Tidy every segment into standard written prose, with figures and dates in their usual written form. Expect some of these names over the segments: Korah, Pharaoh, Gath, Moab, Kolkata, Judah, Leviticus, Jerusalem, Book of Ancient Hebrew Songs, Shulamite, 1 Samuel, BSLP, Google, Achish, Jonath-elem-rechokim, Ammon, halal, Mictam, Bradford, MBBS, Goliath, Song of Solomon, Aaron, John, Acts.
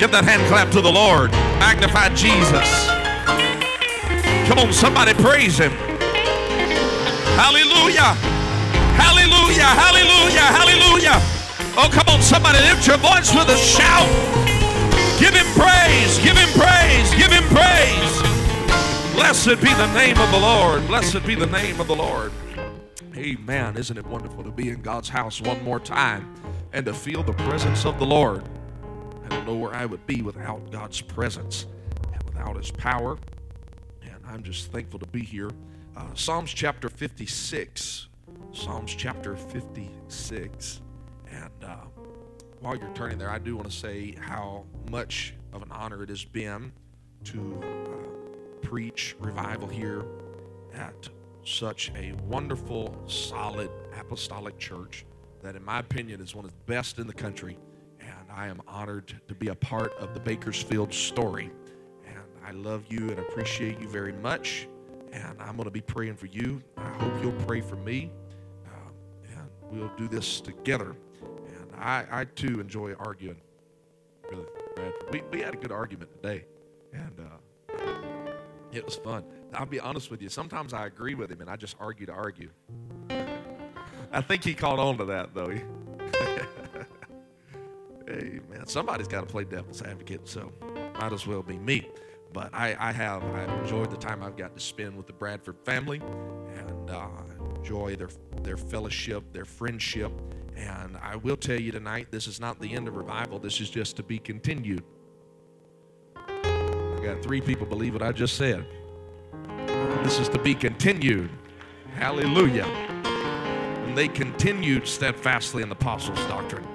Give that hand clap to the Lord. Magnify Jesus. Come on, somebody praise him. Hallelujah. Hallelujah. Hallelujah. Hallelujah. Oh, come on, somebody lift your voice with a shout. Give him praise. Give him praise. Give him praise. Blessed be the name of the Lord. Blessed be the name of the Lord. Amen. Isn't it wonderful to be in God's house one more time and to feel the presence of the Lord? I don't know where I would be without God's presence and without his power. And I'm just thankful to be here. Psalms chapter 56. Psalms chapter 56. And while you're turning there, I do want to say how much of an honor it has been to preach revival here at such a wonderful, solid apostolic church that, in my opinion, is one of the best in the country. And I am honored to be a part of the Bakersfield story. And I love you and appreciate you very much. And I'm going to be praying for you. I hope you'll pray for me. And we'll do this together. And I too, enjoy arguing. Really, Bradford. We had a good argument today. And it was fun. I'll be honest with you. Sometimes I agree with him, and I just argue to argue. I think he caught on to that, though. Hey, man, somebody's got to play devil's advocate, so might as well be me. But I've enjoyed the time I've got to spend with the Bradford family, and enjoy their fellowship, their friendship. And I will tell you tonight, this is not the end of revival. This is just to be continued. I got three people believe what I just said. This is to be continued. Hallelujah. And they continued steadfastly in the apostles' doctrine.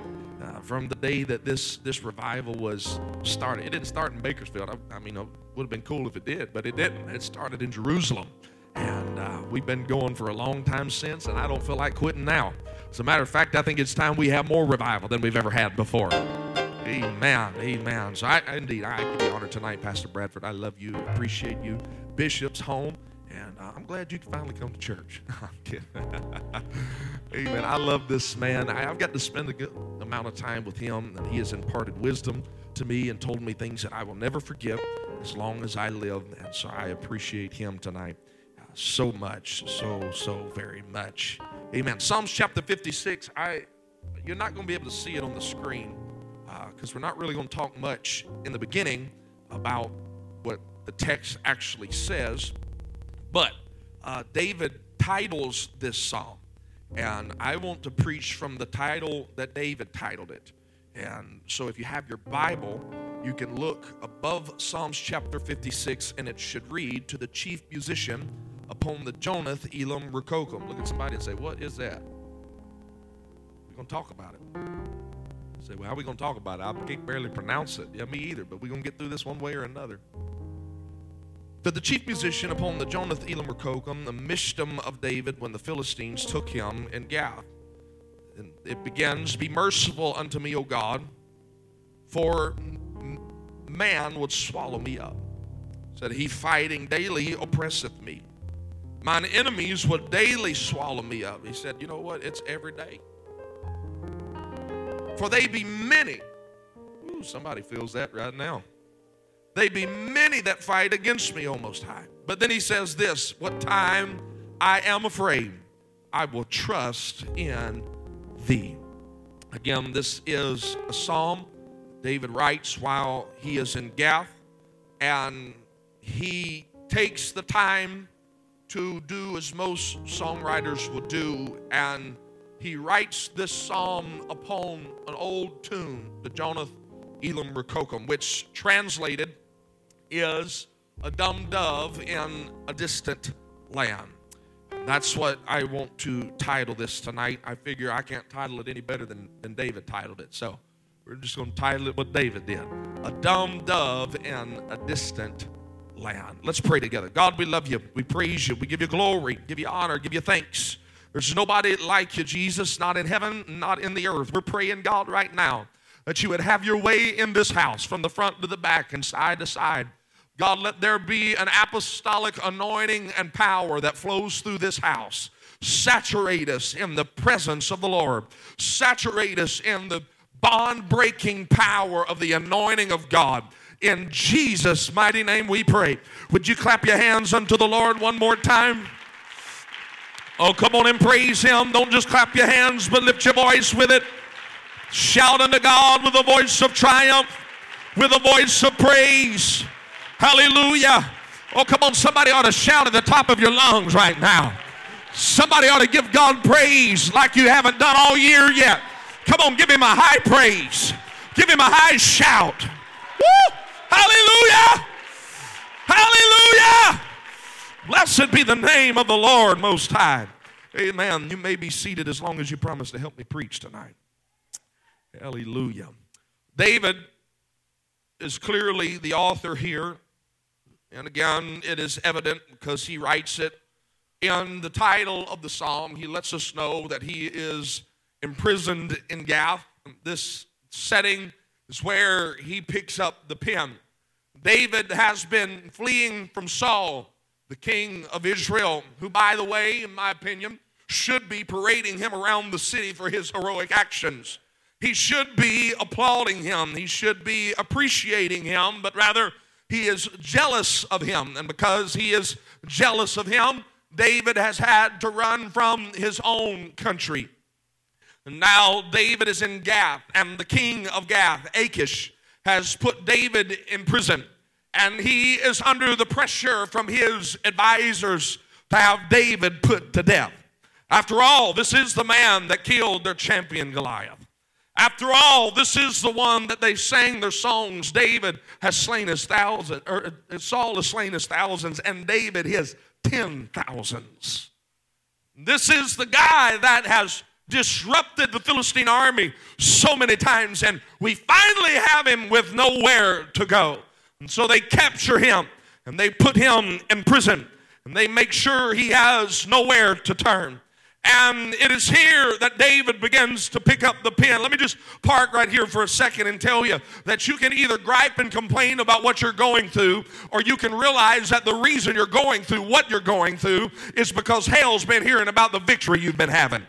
From the day that this revival was started, it didn't start in Bakersfield. I mean, it would have been cool if it did, but it didn't. It started in Jerusalem. And we've been going for a long time since, and I don't feel like quitting now. As a matter of fact, I think it's time we have more revival than we've ever had before. Amen, amen. So I give you honor tonight, Pastor Bradford. I love you, appreciate you. Bishop's home, and I'm glad you can finally come to church. I'm kidding. Amen. I love this man. I've got to spend a good amount of time with him, and he has imparted wisdom to me and told me things that I will never forget as long as I live, and so I appreciate him tonight so much, so very much. Amen. Psalms chapter 56, you're not going to be able to see it on the screen because we're not really going to talk much in the beginning about what the text actually says, but David titles this psalm, and I want to preach from the title that David titled it. And so if you have your Bible, you can look above Psalms chapter 56, and it should read, "To the chief musician upon the Jonath-elem-rechokim." Look at somebody and say, "What is that?" We're going to talk about it. Say, "Well, how are we going to talk about it? I can't barely pronounce it." Yeah, me either, but we're going to get through this one way or another. "To the chief musician upon the Jonath-elem-rechokim, the Mictam of David, when the Philistines took him in Gath." And it begins, "Be merciful unto me, O God, for man would swallow me up. Said he, fighting daily oppresseth me. Mine enemies would daily swallow me up." He said, you know what? It's every day. "For they be many." Ooh, somebody feels that right now. "They be many that fight against me, O Most High." But then he says this, "What time I am afraid, I will trust in thee." Again, this is a psalm David writes while he is in Gath, and he takes the time to do as most songwriters would do, and he writes this psalm upon an old tune, the Jonath-elem-rechokim, which translated is a dumb dove in a distant land. That's what I want to title this tonight. I figure I can't title it any better than David titled it. So we're just going to title it what David did, "A Dumb Dove in a Distant Land." Let's pray together. God, we love you. We praise you. We give you glory, give you honor, give you thanks. There's nobody like you, Jesus, not in heaven, not in the earth. We're praying, God, right now that you would have your way in this house, from the front to the back and side to side. God, let there be an apostolic anointing and power that flows through this house. Saturate us in the presence of the Lord. Saturate us in the bond-breaking power of the anointing of God. In Jesus' mighty name we pray. Would you clap your hands unto the Lord one more time? Oh, come on and praise him. Don't just clap your hands, but lift your voice with it. Shout unto God with a voice of triumph, with a voice of praise. Hallelujah. Oh, come on, somebody ought to shout at the top of your lungs right now. Somebody ought to give God praise like you haven't done all year yet. Come on, give him a high praise. Give him a high shout. Woo! Hallelujah! Hallelujah! Blessed be the name of the Lord Most High. Amen. You may be seated as long as you promise to help me preach tonight. Hallelujah. David is clearly the author here. And again, it is evident because he writes it in the title of the psalm. He lets us know that he is imprisoned in Gath. This setting is where he picks up the pen. David has been fleeing from Saul, the king of Israel, who, by the way, in my opinion, should be parading him around the city for his heroic actions. He should be applauding him. He should be appreciating him, but rather he is jealous of him. And because he is jealous of him, David has had to run from his own country. And now David is in Gath, and the king of Gath, Achish, has put David in prison. And he is under the pressure from his advisors to have David put to death. After all, this is the man that killed their champion Goliath. After all, this is the one that they sang their songs. David has slain his thousands, or Saul has slain his thousands, and David his 10,000s. This is the guy that has disrupted the Philistine army so many times, and we finally have him with nowhere to go. And so they capture him, and they put him in prison, and they make sure he has nowhere to turn. And it is here that David begins to pick up the pen. Let me just park right here for a second and tell you that you can either gripe and complain about what you're going through, or you can realize that the reason you're going through what you're going through is because hell's been hearing about the victory you've been having.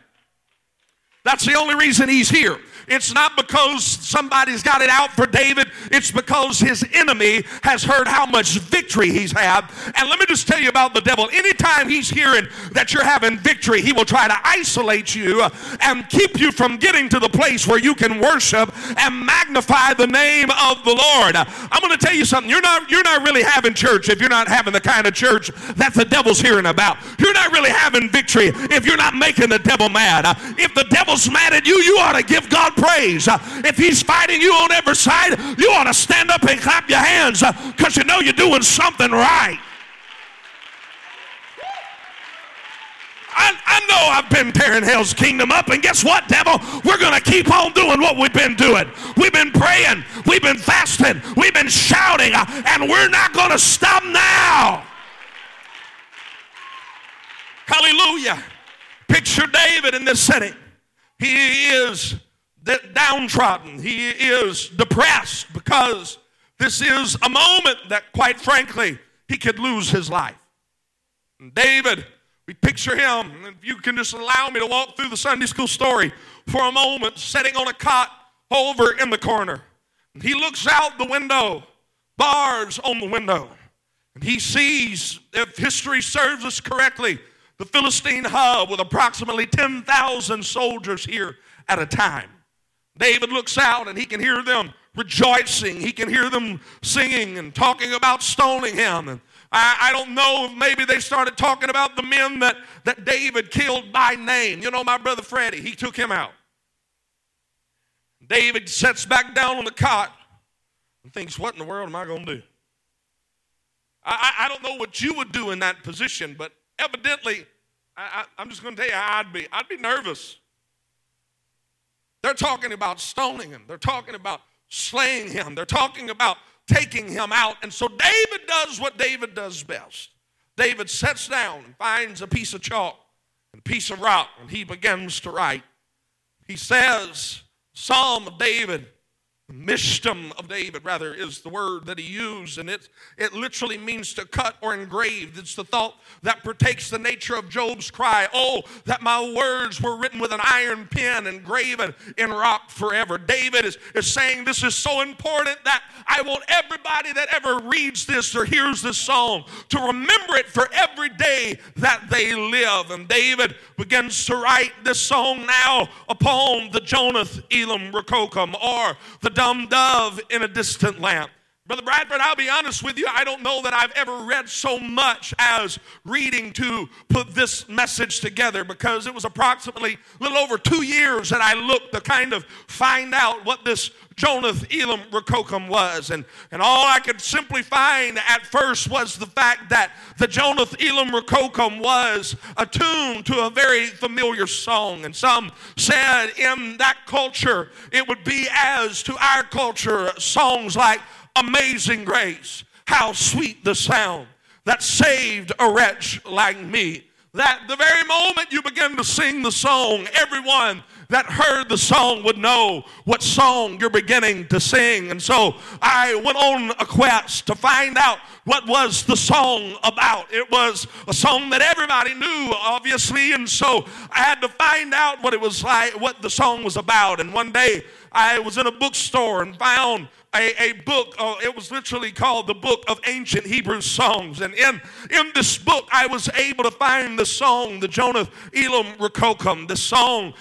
That's the only reason he's here. It's not because somebody's got it out for David. It's because his enemy has heard how much victory he's had. And let me just tell you about the devil. Anytime he's hearing that you're having victory, he will try to isolate you and keep you from getting to the place where you can worship and magnify the name of the Lord. I'm going to tell you something. You're not really having church if you're not having the kind of church that the devil's hearing about. You're not really having victory if you're not making the devil mad. If the devil's mad at you, you ought to give God praise. If he's fighting you on every side, you ought to stand up and clap your hands because you know you're doing something right. I know I've been tearing hell's kingdom up, and guess what, devil? We're going to keep on doing what we've been doing. We've been praying, we've been fasting, we've been shouting, and we're not going to stop now. Hallelujah. Picture David in this city. He is downtrodden. He is depressed because this is a moment that, quite frankly, he could lose his life. And David, we picture him, and if you can just allow me to walk through the Sunday school story for a moment, sitting on a cot over in the corner. And he looks out the window, bars on the window, and he sees, if history serves us correctly, the Philistine hub with approximately 10,000 soldiers here at a time. David looks out and he can hear them rejoicing. He can hear them singing and talking about stoning him. And I don't know, maybe they started talking about the men that David killed by name. You know, my brother Freddie, he took him out. David sits back down on the cot and thinks, what in the world am I going to do? I don't know what you would do in that position, but evidently, I'm just going to tell you how I'd be nervous. They're talking about stoning him. They're talking about slaying him. They're talking about taking him out. And so David does what David does best. David sits down and finds a piece of chalk and a piece of rock, and he begins to write. He says, Psalm of David, Mictam of David, rather, is the word that he used, and it literally means to cut or engrave. It's the thought that partakes the nature of Job's cry, "Oh, that my words were written with an iron pen, engraven in rock forever." David is saying this is so important that I want everybody that ever reads this or hears this song to remember it for every day that they live. And David begins to write this song now upon the Jonath-elem-rechokim, or the dumb dove in a distant lamp. Brother Bradford, I'll be honest with you, I don't know that I've ever read so much as reading to put this message together, because it was approximately a little over 2 years that I looked to kind of find out what this Jonath-elem-rechokim was. And all I could simply find at first was the fact that the Jonath-elem-rechokim was attuned to a very familiar song. And some said in that culture, it would be as to our culture, songs like "Amazing Grace, how sweet the sound that saved a wretch like me." That the very moment you begin to sing the song, everyone that heard the song would know what song you're beginning to sing. And so I went on a quest to find out what was the song about. It was a song that everybody knew, obviously, and so I had to find out what it was like, what the song was about. And one day I was in a bookstore and found a book. It was literally called the Book of Ancient Hebrew Songs. And in this book, I was able to find the song, the Jonath-elem-rechokim, the song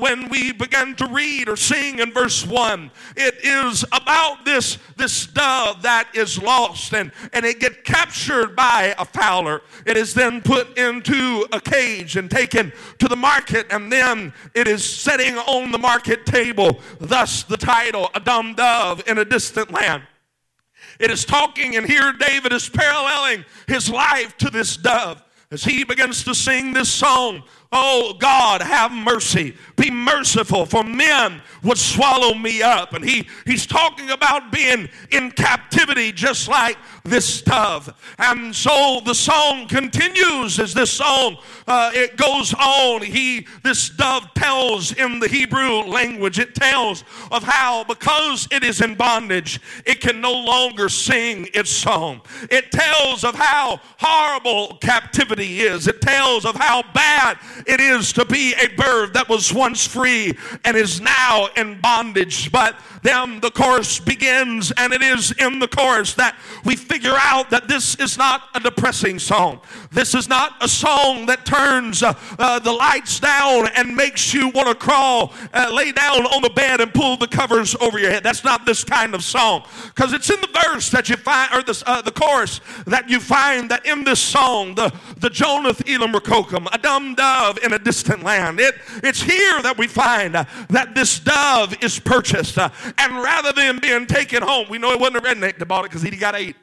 when we began to read or sing in verse 1. It is about this dove that is lost, and it gets captured by a fowler. It is then put into a cage and taken to the market, and then it is sitting on the market table. Thus the title, "A Dumb Dove in a Distant Land." It is talking, and here David is paralleling his life to this dove as he begins to sing this song. "Oh God, have mercy, be merciful, for men would swallow me up." And he's talking about being in captivity just like this dove. And so the song continues as this song, it goes on. This dove tells in the Hebrew language, it tells of how because it is in bondage, it can no longer sing its song. It tells of how horrible captivity is. It tells of how bad it is to be a bird that was once free and is now in bondage. But then the chorus begins, and it is in the chorus that we figure out that this is not a depressing song. This is not a song that turns the lights down and makes you want to crawl, lay down on the bed and pull the covers over your head. That's not this kind of song, because it's in the verse that you find, or the chorus that you find, that in this song, the Jonath-elem-rechokim, a dumb dove in a distant land. It's here that we find that this dove is purchased, and rather than being taken home, we know it wasn't a redneck that bought it because he got to eat.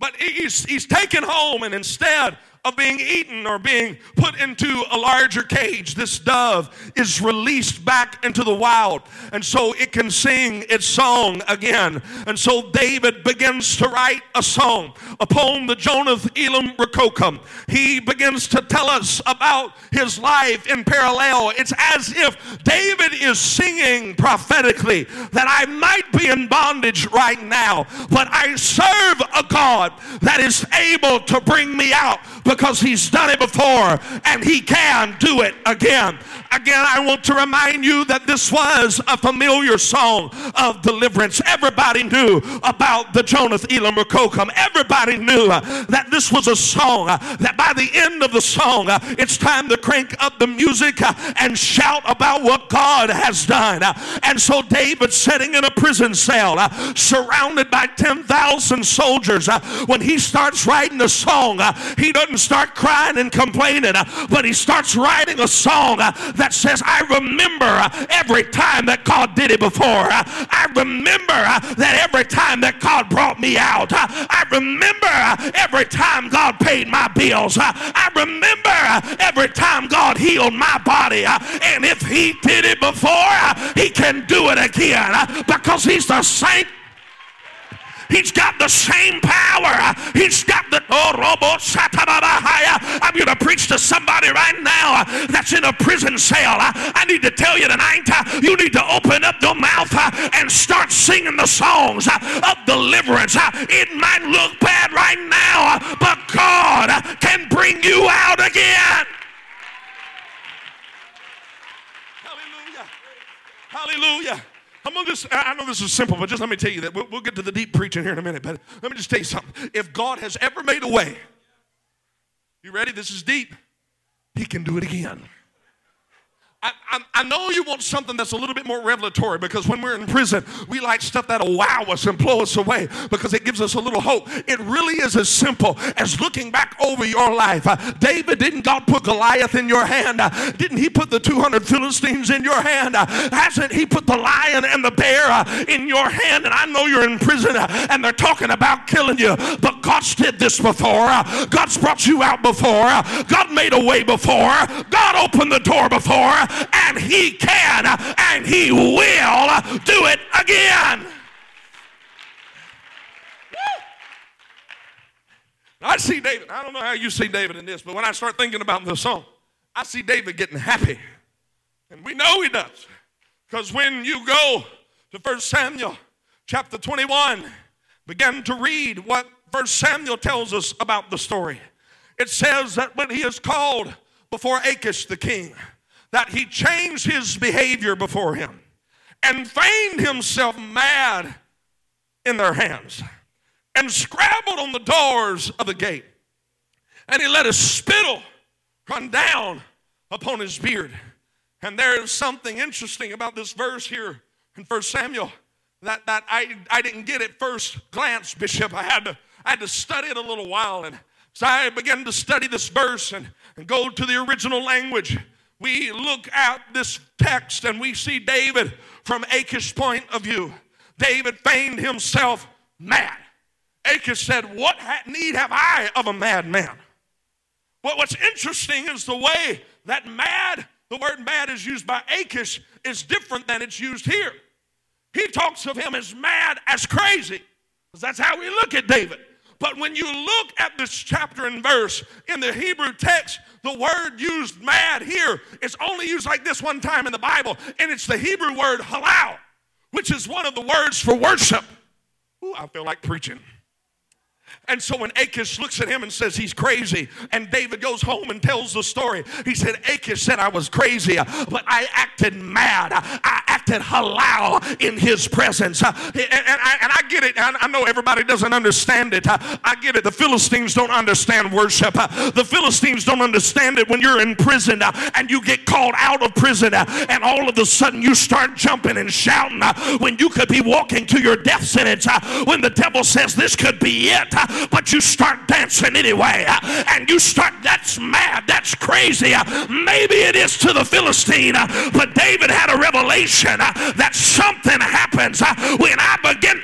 But he's taken home, and instead of being eaten or being put into a larger cage, this dove is released back into the wild, and so it can sing its song again. And so David begins to write a song upon the Jonath-elem-rechokim. He begins to tell us about his life in parallel. It's as if David is singing prophetically that I might be in bondage right now, but I serve a God that is able to bring me out, because he's done it before and he can do it again. Again, I want to remind you that this was a familiar song of deliverance. Everybody knew about the Jonath-elem-rechokim. Everybody knew that this was a song that by the end of the song, it's time to crank up the music and shout about what God has done. And so David, sitting in a prison cell, surrounded by 10,000 soldiers, when he starts writing a song, he doesn't start crying and complaining, but he starts writing a song that says, I remember every time that God did it before. I remember that every time that God brought me out. I remember every time God paid my bills. I remember every time God healed my body. And if he did it before, he can do it again, because he's the same. He's got the same power. He's got the I'm going to preach to somebody right now that's in a prison cell. I need to tell you tonight, you need to open up your mouth and start singing the songs of deliverance. It might look bad right now, but God can bring you out again. Hallelujah. Hallelujah. I know this is simple, but just let me tell you that we'll get to the deep preaching here in a minute, but let me just tell you something. If God has ever made a way, you ready? This is deep. He can do it again. I know you want something that's a little bit more revelatory, because when we're in prison, we like stuff that'll wow us and blow us away because it gives us a little hope. It really is as simple as looking back over your life. David, didn't God put Goliath in your hand? Didn't he put the 200 Philistines in your hand? Hasn't he put the lion and the bear in your hand? And I know you're in prison and they're talking about killing you, but God's did this before. God's brought you out before. God made a way before. God opened the door before. And he can and he will do it again. I see David. I don't know how you see David in this, but when I start thinking about this song, I see David getting happy. And we know he does. Because when you go to 1 Samuel chapter 21, begin to read what 1 Samuel tells us about the story. It says that when he is called before Achish the king, that he changed his behavior before him and feigned himself mad in their hands and scrabbled on the doors of the gate. And he let his spittle run down upon his beard. And there is something interesting about this verse here in 1 Samuel that I didn't get at first glance, Bishop. I had to study it a little while. And so I began to study this verse and go to the original language. We look at this text and we see David from Achish's point of view. David feigned himself mad. Achish said, what need have I of a madman? Well, what's interesting is the way that mad, the word mad is used by Achish, is different than it's used here. He talks of him as mad, as crazy, because that's how we look at David. But when you look at this chapter and verse in the Hebrew text, the word used mad here is only used like this one time in the Bible, and it's the Hebrew word halal, which is one of the words for worship. Ooh, I feel like preaching. And so when Achish looks at him and says he's crazy, and David goes home and tells the story, he said, Achish said I was crazy, but I acted mad. I acted halal in his presence. And I get it. I know everybody doesn't understand it. I get it. The Philistines don't understand worship. The Philistines don't understand it when you're in prison and you get called out of prison and all of a sudden you start jumping and shouting when you could be walking to your death sentence, when the devil says this could be it. But you start dancing anyway, and you start, that's mad, that's crazy. Maybe it is to the Philistine, but David had a revelation that something happens when I begin.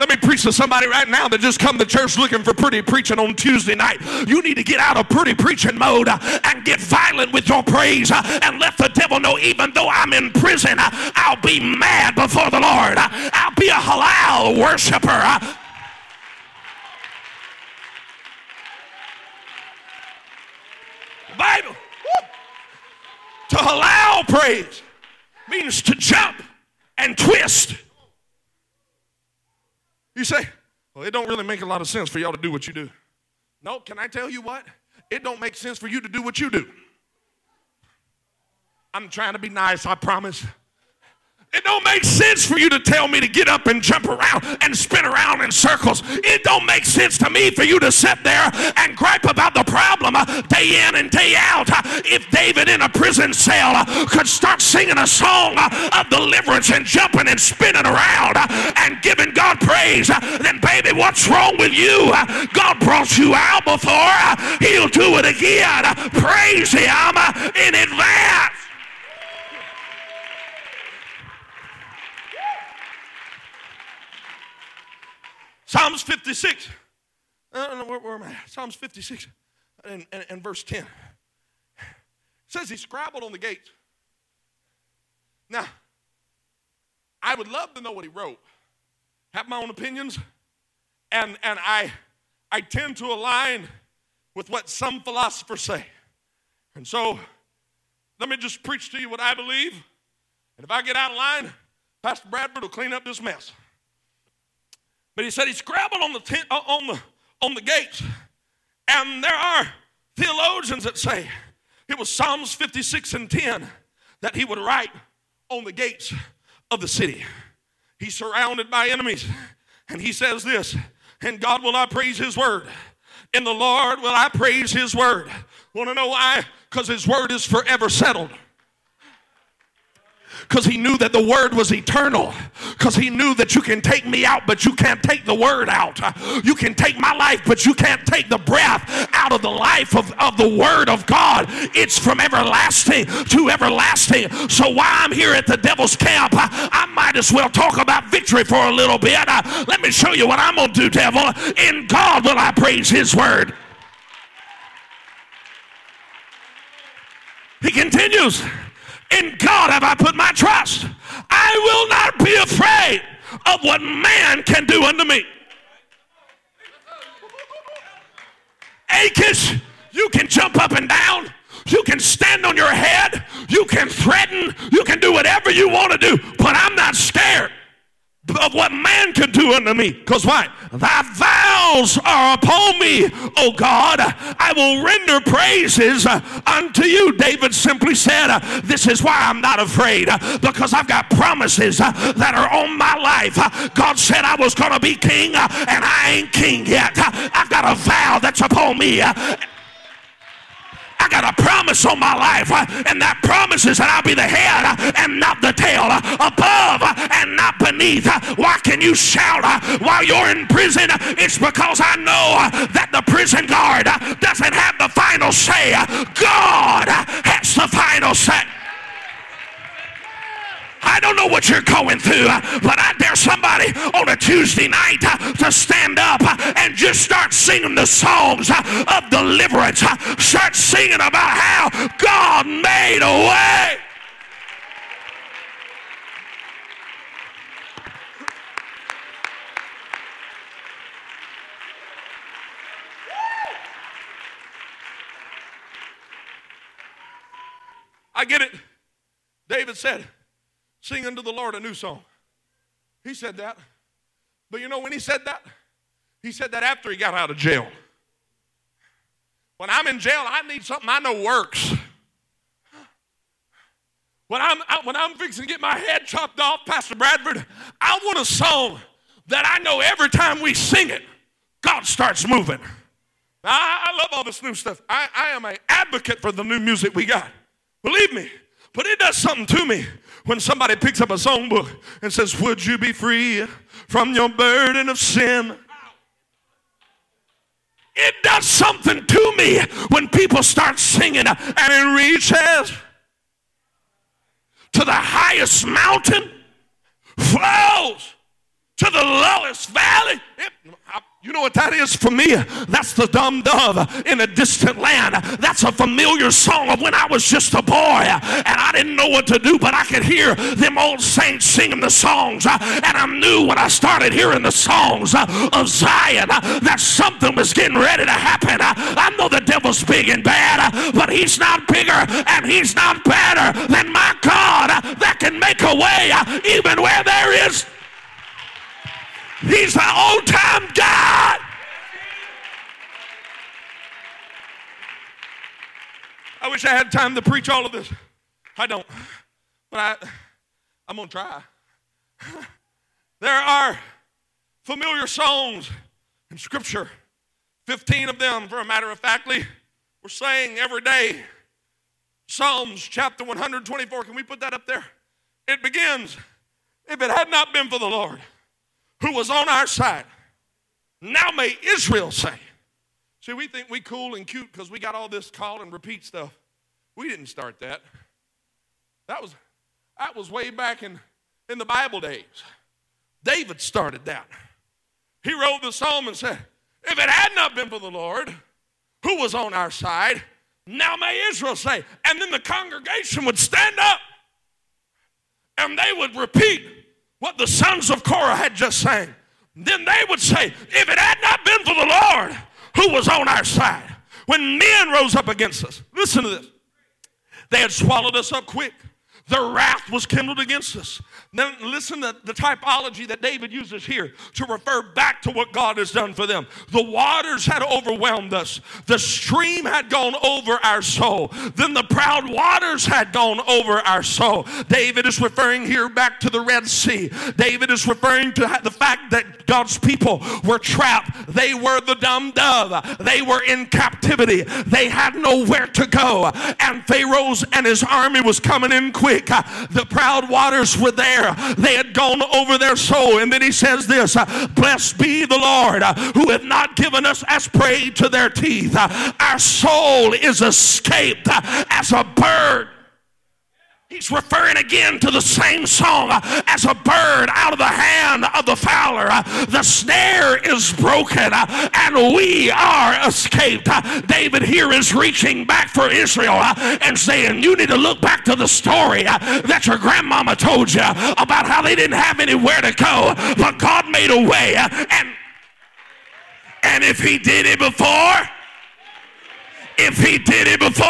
Let me preach to somebody right now that just come to church looking for pretty preaching on Tuesday night. You need to get out of pretty preaching mode and get violent with your praise and let the devil know, even though I'm in prison, I'll be mad before the Lord. I'll be a halal worshiper. Bible. Woo. To halal praise means to jump and twist. You say, well, it don't really make a lot of sense for y'all to do what you do. No, can I tell you what? It don't make sense for you to do what you do. I'm trying to be nice, I promise. It don't make sense for you to tell me to get up and jump around and spin around in circles. It don't make sense to me for you to sit there and gripe about the problem day in and day out. If David in a prison cell could start singing a song of deliverance and jumping and spinning around and giving God praise, then baby, what's wrong with you? God brought you out before. He'll do it again. Praise him in advance. Psalms 56, I don't know, where am I? Psalms 56 and verse 10. It says he scrabbled on the gates. Now, I would love to know what he wrote, have my own opinions, and I tend to align with what some philosophers say. And so let me just preach to you what I believe, and if I get out of line, Pastor Bradford will clean up this mess. But he said he scrabbled on the gates, and there are theologians that say it was Psalms 56 and 10 that he would write on the gates of the city. He's surrounded by enemies, and he says this, "In God will I praise his word. In the Lord will I praise his word." Want to know why? Because his word is forever settled. Because he knew that the word was eternal. Because he knew that you can take me out, but you can't take the word out. You can take my life, but you can't take the breath out of the life of the word of God. It's from everlasting to everlasting. So while I'm here at the devil's camp, I might as well talk about victory for a little bit. Let me show you what I'm going to do, devil. In God will I praise his word. He continues. In God have I put my trust. I will not be afraid of what man can do unto me. Achish, you can jump up and down. You can stand on your head. You can threaten. You can do whatever you want to do. But I'm not scared of what man can do unto me. Because why? Thy vows are upon me, O God. I will render praises unto you. David simply said, this is why I'm not afraid, because I've got promises that are on my life. God said I was going to be king, and I ain't king yet. I've got a vow that's upon me. I got a promise on my life, and that promise is that I'll be the head and not the tail, above and not beneath. Why can you shout while you're in prison? It's because I know that the prison guard doesn't have the final say. God has the final say. I don't know what you're going through, but I dare somebody on a Tuesday night to stand up and just start singing the songs of deliverance. Start singing about how God made a way. I get it. David said, sing unto the Lord a new song. He said that. But you know when he said that after he got out of jail. When I'm in jail, I need something I know works. When I'm fixing to get my head chopped off, Pastor Bradford, I want a song that I know every time we sing it, God starts moving. Now, I love all this new stuff. I am an advocate for the new music we got. Believe me. But it does something to me when somebody picks up a songbook and says, would you be free from your burden of sin? It does something to me when people start singing, and it reaches to the highest mountain, flows to the lowest valley. You know what that is for me? That's the dumb dove in a distant land. That's a familiar song of when I was just a boy, and I didn't know what to do, but I could hear them old saints singing the songs, and I knew when I started hearing the songs of Zion that something was getting ready to happen. I know the devil's big and bad, but he's not bigger and he's not better than my God that can make a way even where there is. He's the all-time God. I wish I had time to preach all of this. I don't. But I'm going to try. There are familiar songs in Scripture. 15 of them, for a matter of factly, we're saying every day. Psalms chapter 124. Can we put that up there? It begins, if it had not been for the Lord, who was on our side, now may Israel say. See, we think we cool and cute because we got all this call and repeat stuff. We didn't start that. That was way back in the Bible days. David started that. He wrote the psalm and said, if it had not been for the Lord, who was on our side, now may Israel say. And then the congregation would stand up and they would repeat what the sons of Korah had just sang. Then they would say, if it had not been for the Lord who was on our side, when men rose up against us, listen to this, they had swallowed us up quick. Their wrath was kindled against us. Then listen to the typology that David uses here to refer back to what God has done for them. The waters had overwhelmed us. The stream had gone over our soul. Then the proud waters had gone over our soul. David is referring here back to the Red Sea. David is referring to the fact that God's people were trapped. They were the dumb dove. They were in captivity. They had nowhere to go. And Pharaoh and his army was coming in quick. The proud waters were there. They had gone over their soul. And then he says this, blessed be the Lord who hath not given us as prey to their teeth. Our soul is escaped as a bird. He's referring again to the same song, as a bird out of the hand of the fowler. The snare is broken and we are escaped. David here is reaching back for Israel and saying, you need to look back to the story that your grandmama told you about how they didn't have anywhere to go, but God made a way. And if he did it before, if he did it before,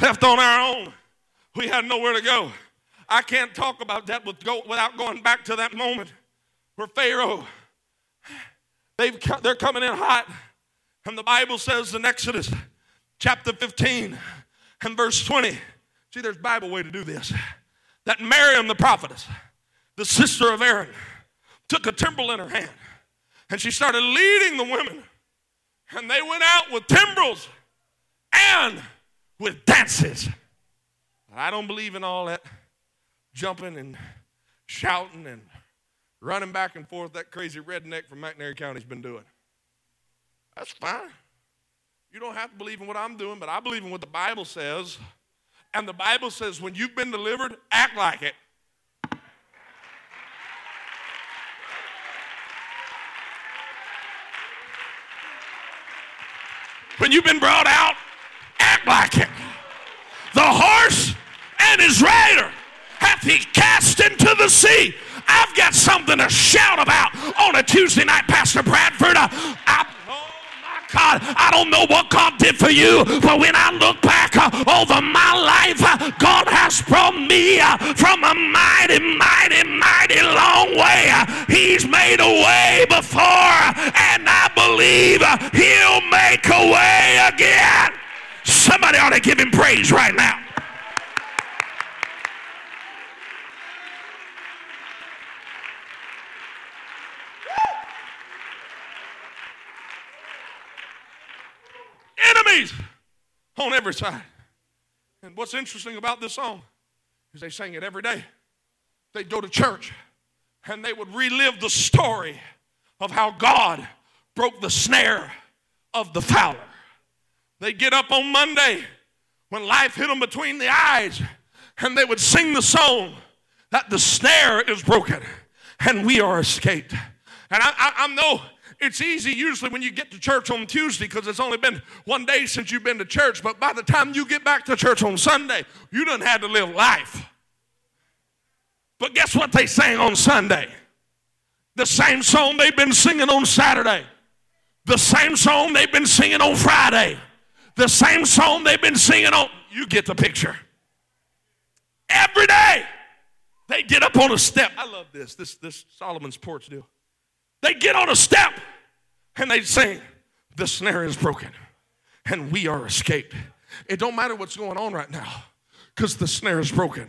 left on our own, we had nowhere to go. I can't talk about that without going back to that moment where Pharaoh, they're coming in hot. And the Bible says in Exodus chapter 15 and verse 20, see, there's a Bible way to do this, that Miriam the prophetess, the sister of Aaron, took a timbrel in her hand. And she started leading the women. And they went out with timbrels and with dances. I don't believe in all that jumping and shouting and running back and forth that crazy redneck from McNairy County's been doing. That's fine. You don't have to believe in what I'm doing, but I believe in what the Bible says. And the Bible says when you've been delivered, act like it. When you've been brought out, act like it. The horse and his rider hath he cast into the sea. I've got something to shout about on a Tuesday night, Pastor Bradford. God, I don't know what God did for you, but when I look back over my life, God has brought me from a mighty, mighty, mighty long way. He's made a way before, and I believe he'll make a way again. Somebody ought to give him praise right now. Enemies on every side. And what's interesting about this song is they sang it every day. They'd go to church and they would relive the story of how God broke the snare of the fowler. They'd get up on Monday when life hit them between the eyes and they would sing the song that the snare is broken and we are escaped. And I know it's easy usually when you get to church on Tuesday because it's only been one day since you've been to church. But by the time you get back to church on Sunday, you done had to live life. But guess what they sang on Sunday? The same song they've been singing on Saturday. The same song they've been singing on Friday. The same song they've been singing on... You get the picture. Every day they get up on a step. I love this. This Solomon's Porch deal. They get on a step. And they sing, the snare is broken and we are escaped. It don't matter what's going on right now because the snare is broken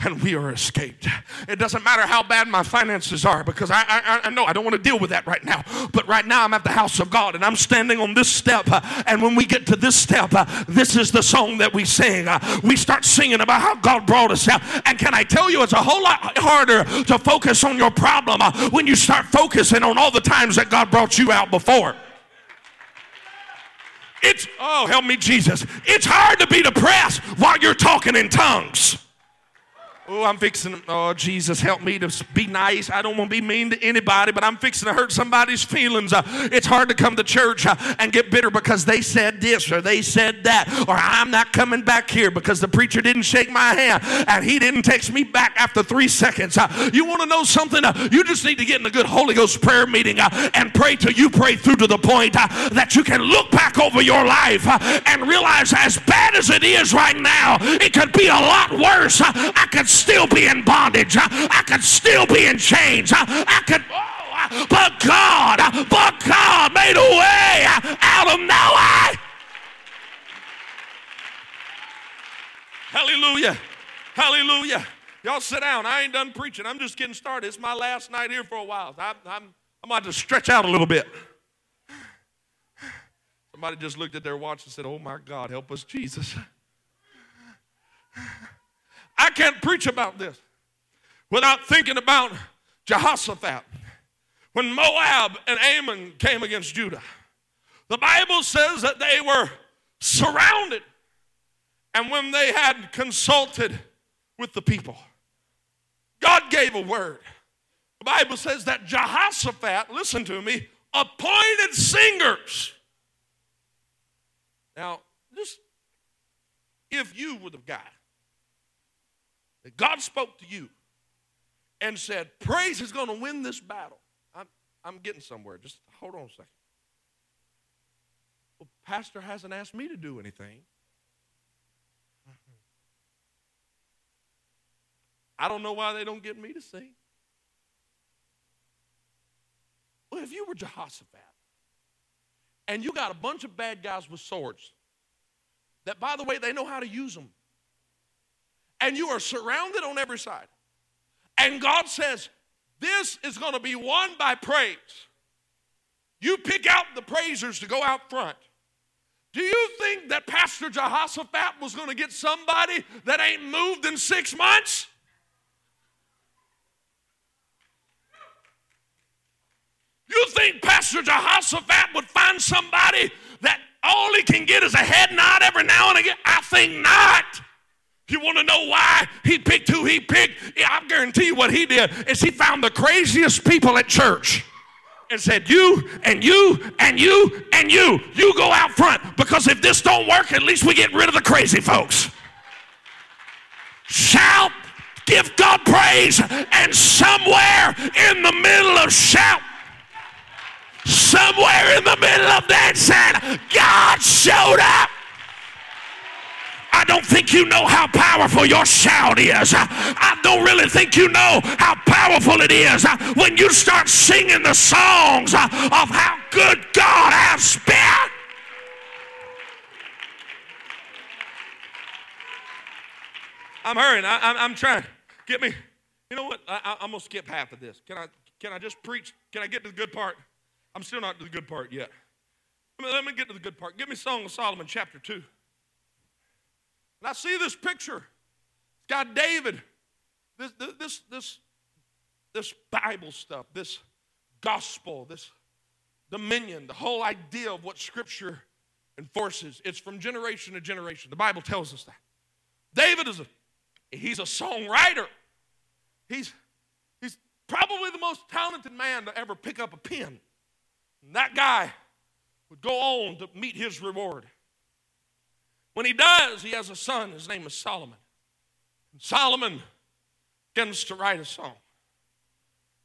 and we are escaped. It doesn't matter how bad my finances are because I know I don't want to deal with that right now. But right now I'm at the house of God and I'm standing on this step. And when we get to this step, this is the song that we sing. We start singing about how God brought us out. And can I tell you, it's a whole lot harder to focus on your problem when you start focusing on all the times that God brought you out before. Oh, help me, Jesus. It's hard to be depressed while you're talking in tongues. Oh, I'm fixing, oh, Jesus, help me to be nice. I don't want to be mean to anybody, but I'm fixing to hurt somebody's feelings. It's hard to come to church and get bitter because they said this or they said that, or I'm not coming back here because the preacher didn't shake my hand and he didn't text me back after 3 seconds. You want to know something? You just need to get in a good Holy Ghost prayer meeting and pray till you pray through to the point that you can look back over your life and realize as bad as it is right now, it could be a lot worse. I could still be in bondage. I could still be in chains. I could, oh, but God made a way out of Noah. Hallelujah. Hallelujah. Y'all sit down. I ain't done preaching. I'm just getting started. It's my last night here for a while. I'm about to stretch out a little bit. Somebody just looked at their watch and said, oh my God, help us, Jesus. I can't preach about this without thinking about Jehoshaphat. When Moab and Ammon came against Judah, the Bible says that they were surrounded. And when they had consulted with the people, God gave a word. The Bible says that Jehoshaphat, listen to me, appointed singers. Now, just if you were the guy, God spoke to you and said, praise is going to win this battle. I'm getting somewhere. Just hold on a second. Well, pastor hasn't asked me to do anything. I don't know why they don't get me to sing. Well, if you were Jehoshaphat and you got a bunch of bad guys with swords that, by the way, they know how to use them, and you are surrounded on every side, and God says, this is going to be won by praise. You pick out the praisers to go out front. Do you think that Pastor Jehoshaphat was going to get somebody that ain't moved in 6 months? You think Pastor Jehoshaphat would find somebody that all he can get is a head nod every now and again? I think not. You want to know why he picked who he picked? Yeah, I guarantee you what he did is he found the craziest people at church and said, you go out front, because if this don't work, at least we get rid of the crazy folks. Shout, give God praise, and somewhere in the middle of shout, somewhere in the middle of dancing, God showed up. I don't think you know how powerful your shout is. I don't really think you know how powerful it is when you start singing the songs of how good God has been. I'm hurrying. I'm trying. Get me. You know what? I'm going to skip half of this. Can I just preach? Can I get to the good part? I'm still not to the good part yet. Let me get to the good part. Give me Song of Solomon, chapter 2. And I see this picture. It's got David. This Bible stuff, this gospel, this dominion, the whole idea of what Scripture enforces. It's from generation to generation. The Bible tells us that. David is he's a songwriter. He's probably the most talented man to ever pick up a pen. And that guy would go on to meet his reward. When he does, he has a son. His name is Solomon. And Solomon begins to write a song.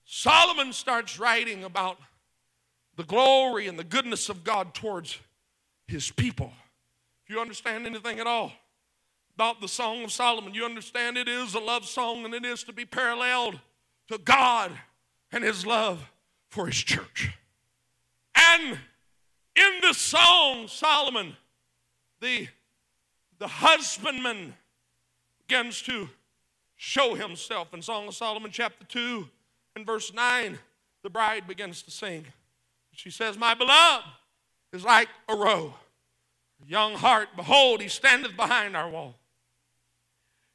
Solomon starts writing about the glory and the goodness of God towards his people. If you understand anything at all about the Song of Solomon, you understand it is a love song, and it is to be paralleled to God and his love for his church. And in this song, Solomon, the husbandman, begins to show himself. In Song of Solomon chapter 2 and verse 9, the bride begins to sing. She says, my beloved is like a roe, a young hart. Behold, he standeth behind our wall.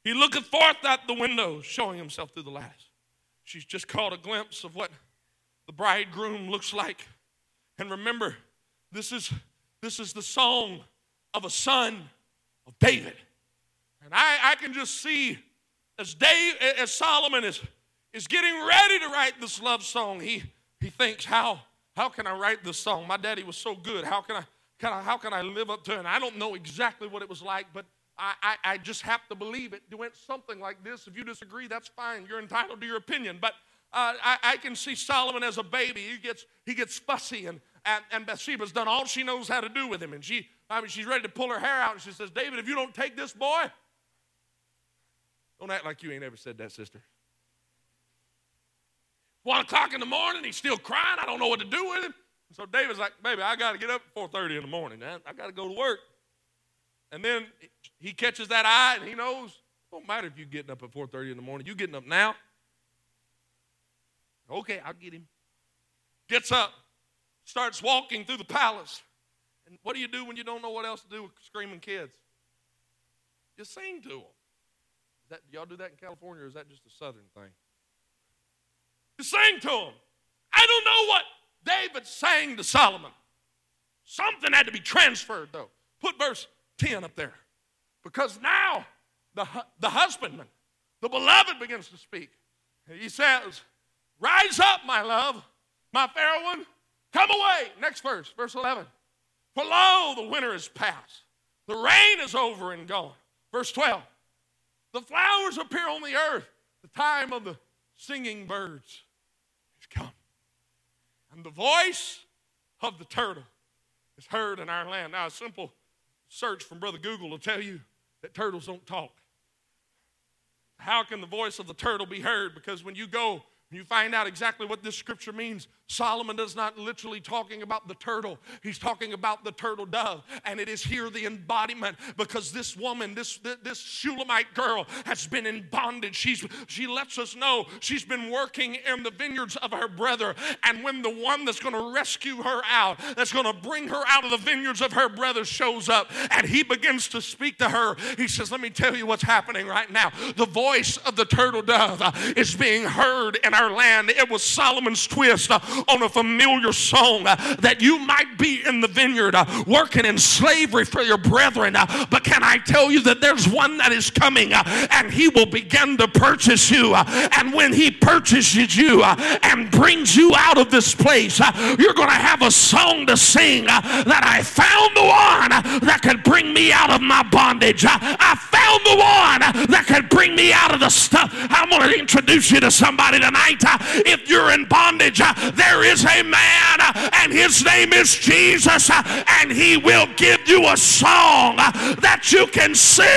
He looketh forth at the window, showing himself through the lattice. She's just caught a glimpse of what the bridegroom looks like. And remember, this is the song of a son of David. And I can just see as Solomon is getting ready to write this love song, he thinks, how can I write this song? My daddy was so good. How can I live up to it? And I don't know exactly what it was like, but I just have to believe it. Doing something like this. If you disagree, that's fine. You're entitled to your opinion. But I can see Solomon as a baby. He gets fussy, and Bathsheba's done all she knows how to do with him. And she's ready to pull her hair out, and she says, David, if you don't take this boy, don't act like you ain't ever said that, sister. 1 o'clock in the morning, he's still crying. I don't know what to do with him. So David's like, baby, I got to get up at 4:30 in the morning. I got to go to work. And then he catches that eye, and he knows, it don't matter if you're getting up at 4:30 in the morning. You're getting up now. Okay, I'll get him. Gets up, starts walking through the palace. And what do you do when you don't know what else to do with screaming kids? You sing to them. Y'all do that in California, or is that just a southern thing? You sing to them. I don't know what David sang to Solomon. Something had to be transferred, though. Put verse 10 up there. Because now the husbandman, the beloved, begins to speak. He says, rise up, my love, my fair one, come away. Next verse, verse 11. For lo, the winter is past. The rain is over and gone. Verse 12. The flowers appear on the earth. The time of the singing birds has come. And the voice of the turtle is heard in our land. Now, a simple search from Brother Google will tell you that turtles don't talk. How can the voice of the turtle be heard? Because when you go you find out exactly what this scripture means. Solomon is not literally talking about the turtle. He's talking about the turtle dove. And it is here the embodiment, because this woman, this Shulamite girl, has been in bondage. She lets us know she's been working in the vineyards of her brother. And when the one that's going to rescue her out, that's going to bring her out of the vineyards of her brother, shows up and he begins to speak to her, he says, let me tell you what's happening right now. The voice of the turtle dove is being heard in our land. It was Solomon's twist on a familiar song that you might be in the vineyard working in slavery for your brethren, but can I tell you that there's one that is coming, and he will begin to purchase you, and when he purchases you and brings you out of this place, you're going to have a song to sing that I found the one that could bring me out of my bondage. I found the one that could bring me out of the stuff. I'm going to introduce you to somebody tonight. If you're in bondage, there is a man, and his name is Jesus, and he will give you a song that you can sing.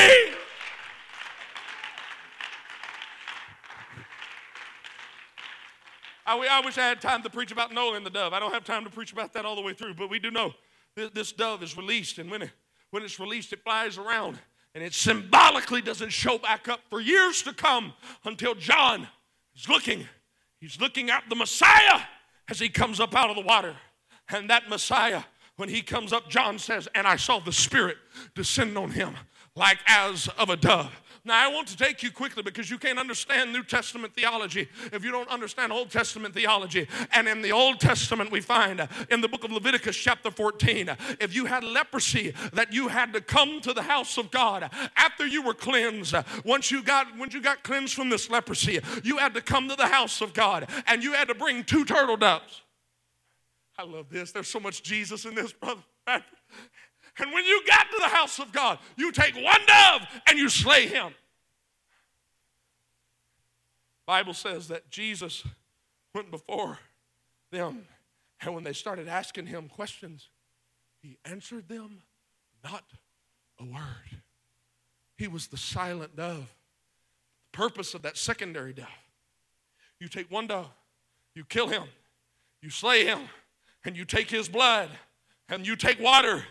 I wish I had time to preach about Noah and the dove. I don't have time to preach about that all the way through, but we do know this dove is released, and when it's released, it flies around, and it symbolically doesn't show back up for years to come until John is looking. He's looking at the Messiah as he comes up out of the water. And that Messiah, when he comes up, John says, and I saw the Spirit descend on him like as of a dove. Now, I want to take you quickly, because you can't understand New Testament theology if you don't understand Old Testament theology. And in the Old Testament, we find in the book of Leviticus chapter 14, if you had leprosy, that you had to come to the house of God after you were cleansed. Once you got cleansed from this leprosy, you had to come to the house of God, and you had to bring 2 turtle doves. I love this. There's so much Jesus in this, brother. And when you got to the house of God, you take one dove and you slay him. The Bible says that Jesus went before them, and when they started asking him questions, he answered them not a word. He was the silent dove. The purpose of that secondary dove: you take one dove, you kill him, you slay him, and you take his blood, and you take water.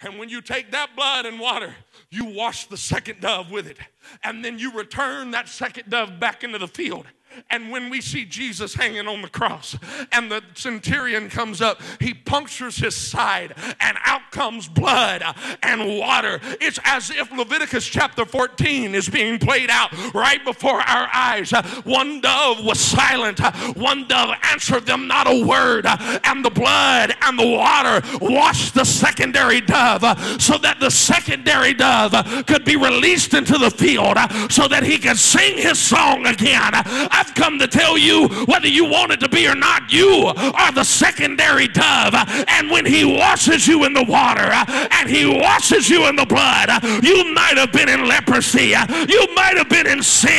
And when you take that blood and water, you wash the second dove with it. And then you return that second dove back into the field. And when we see Jesus hanging on the cross and the centurion comes up, he punctures his side and out comes blood and water. It's as if Leviticus chapter 14 is being played out right before our eyes. One dove was silent. One dove answered them not a word. And the blood and the water washed the secondary dove so that the secondary dove could be released into the field. field so that he could sing his song again. I've come to tell you, whether you want it to be or not, you are the secondary dove. And when he washes you in the water and he washes you in the blood, you might have been in leprosy, you might have been in sin,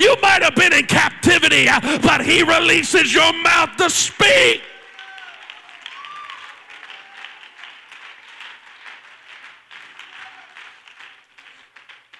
you might have been in captivity, but he releases your mouth to speak.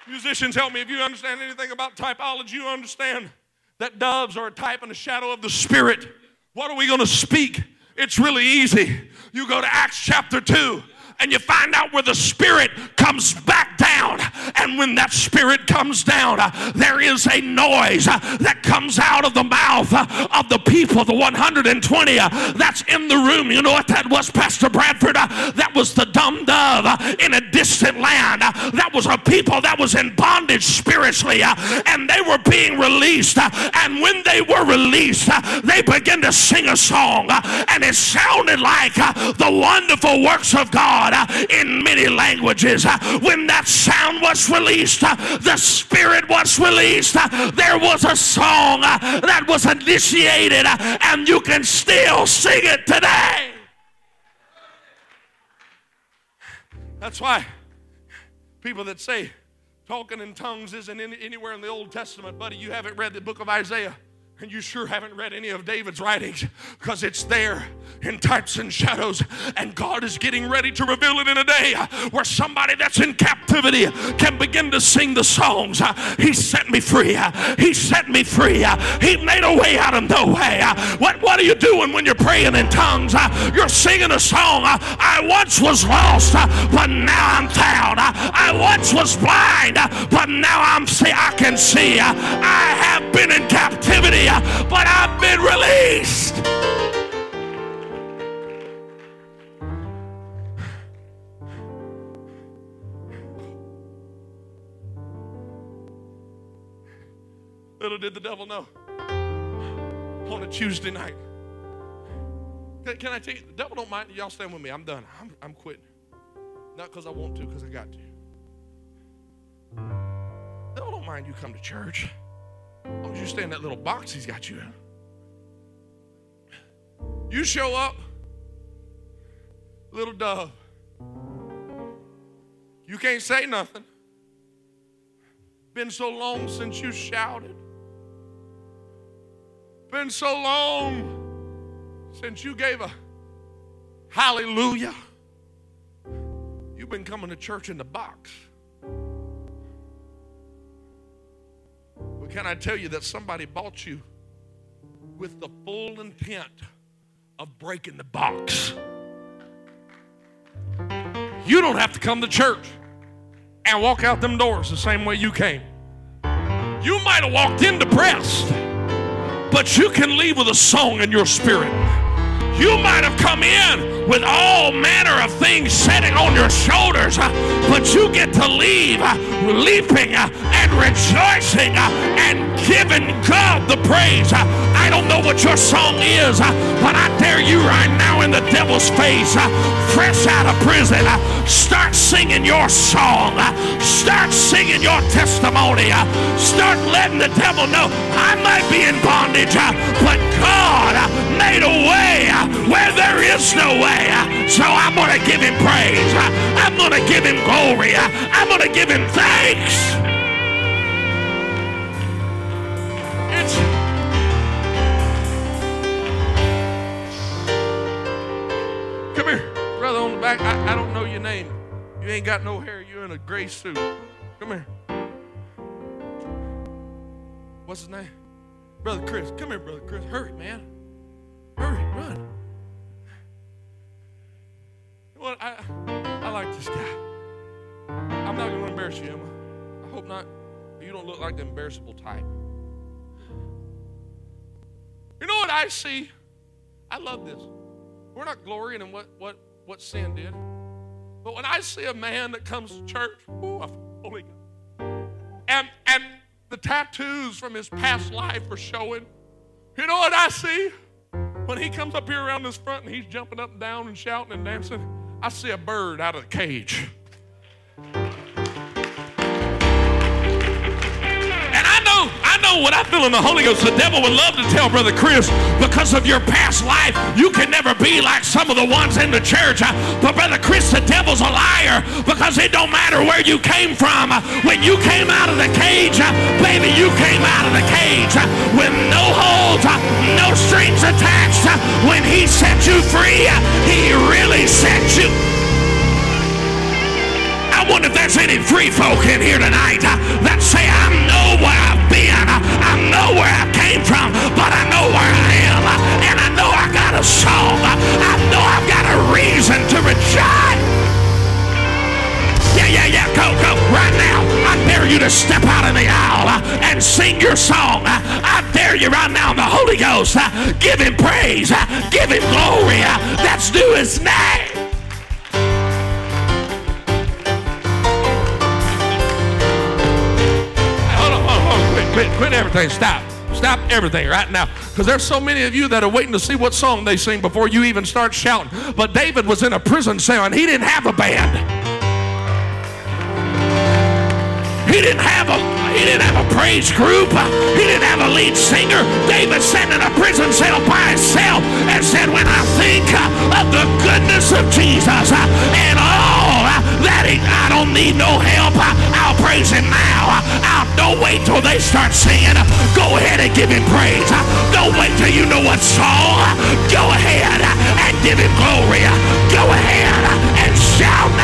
Musicians, help me. If you understand anything about typology, you understand that doves are a type and a shadow of the Spirit. What are we going to speak? It's really easy. You go to Acts chapter 2. And you find out where the Spirit comes back down. And when that Spirit comes down, there is a noise that comes out of the mouth of the people, the 120 that's in the room. You know what that was, Pastor Bradford? That was the dumb dove in a distant land. That was a people that was in bondage spiritually. And they were being released. And when they were released, they began to sing a song. And it sounded like the wonderful works of God. In many languages, when that sound was released, the Spirit was released, there was a song that was initiated, and you can still sing it today. That's why people that say talking in tongues isn't anywhere in the Old Testament, buddy, you haven't read the book of Isaiah. And you sure haven't read any of David's writings, because it's there in types and shadows. And God is getting ready to reveal it in a day where somebody that's in captivity can begin to sing the songs. He set me free. He set me free. He made a way out of no way. What are you doing when you're praying in tongues? You're singing a song. I once was lost, but now I'm found. I once was blind, but now I can see. I have been in captivity, but I've been released. Little did the devil know. On a Tuesday night. Can I tell you, the devil don't mind. Y'all stand with me. I'm done. I'm quitting. Not because I want to, because I got to. The devil don't mind you come to church. As long as you stay in that little box he's got you in. You show up, little dove. You can't say nothing. Been so long since you shouted. Been so long since you gave a hallelujah. You've been coming to church in the box. But can I tell you that somebody bought you with the full intent of breaking the box? You don't have to come to church and walk out them doors the same way you came. You might have walked in depressed, but you can leave with a song in your spirit. You might have come in with all manner of things sitting on your shoulders, but you get to leave leaping and rejoicing and giving God the praise. I don't know what your song is, but I dare you right now in the devil's face, fresh out of prison, start singing your song. Start singing your testimony. Start letting the devil know, I might be in bondage, but God made a way where there is no way. So I'm going to give him praise. I'm going to give him glory. I'm going to give him thanks. Come here, brother on the back. I don't know your name. You ain't got no hair. You're in a gray suit. Come here. What's his name? Brother Chris. Come here, Brother Chris. Hurry, man. Hurry, run. Well, I like this guy. I'm not going to embarrass you, Emma. I hope not. You don't look like the embarrassable type. You know what I see? I love this. We're not glorying in what sin did. But when I see a man that comes to church, ooh, I feel holy. And the tattoos from his past life are showing. You know what I see? When he comes up here around this front and he's jumping up and down and shouting and dancing, I see a bird out of the cage. know what I feel in the Holy Ghost. The devil would love to tell Brother Chris, because of your past life, you can never be like some of the ones in the church. But Brother Chris, the devil's a liar, because it don't matter where you came from. When you came out of the cage, baby, you came out of the cage with no holds, no strings attached. When he set you free, he really set you. I wonder if there's any free folk in here tonight that say, I know where I've been, I know where I came from, but I know where I am, and I know I got a song, I know I've got a reason to rejoice. Yeah, go, right now. I dare you to step out in the aisle and sing your song. I dare you right now in the Holy Ghost. Give him praise. Give him glory. That's due his name. Hold on. Quit everything. Stop everything right now, because there's so many of you that are waiting to see what song they sing before you even start shouting. But David was in a prison cell and he didn't have a band. He didn't have a praise group. He didn't have a lead singer. David sat in a prison cell by himself and said, when I think of the goodness of Jesus and all that I don't need no help. I'll praise him now. Don't wait till they start singing. Go ahead and give him praise. Don't wait till you know what song. Go ahead and give him glory. Go ahead and shout.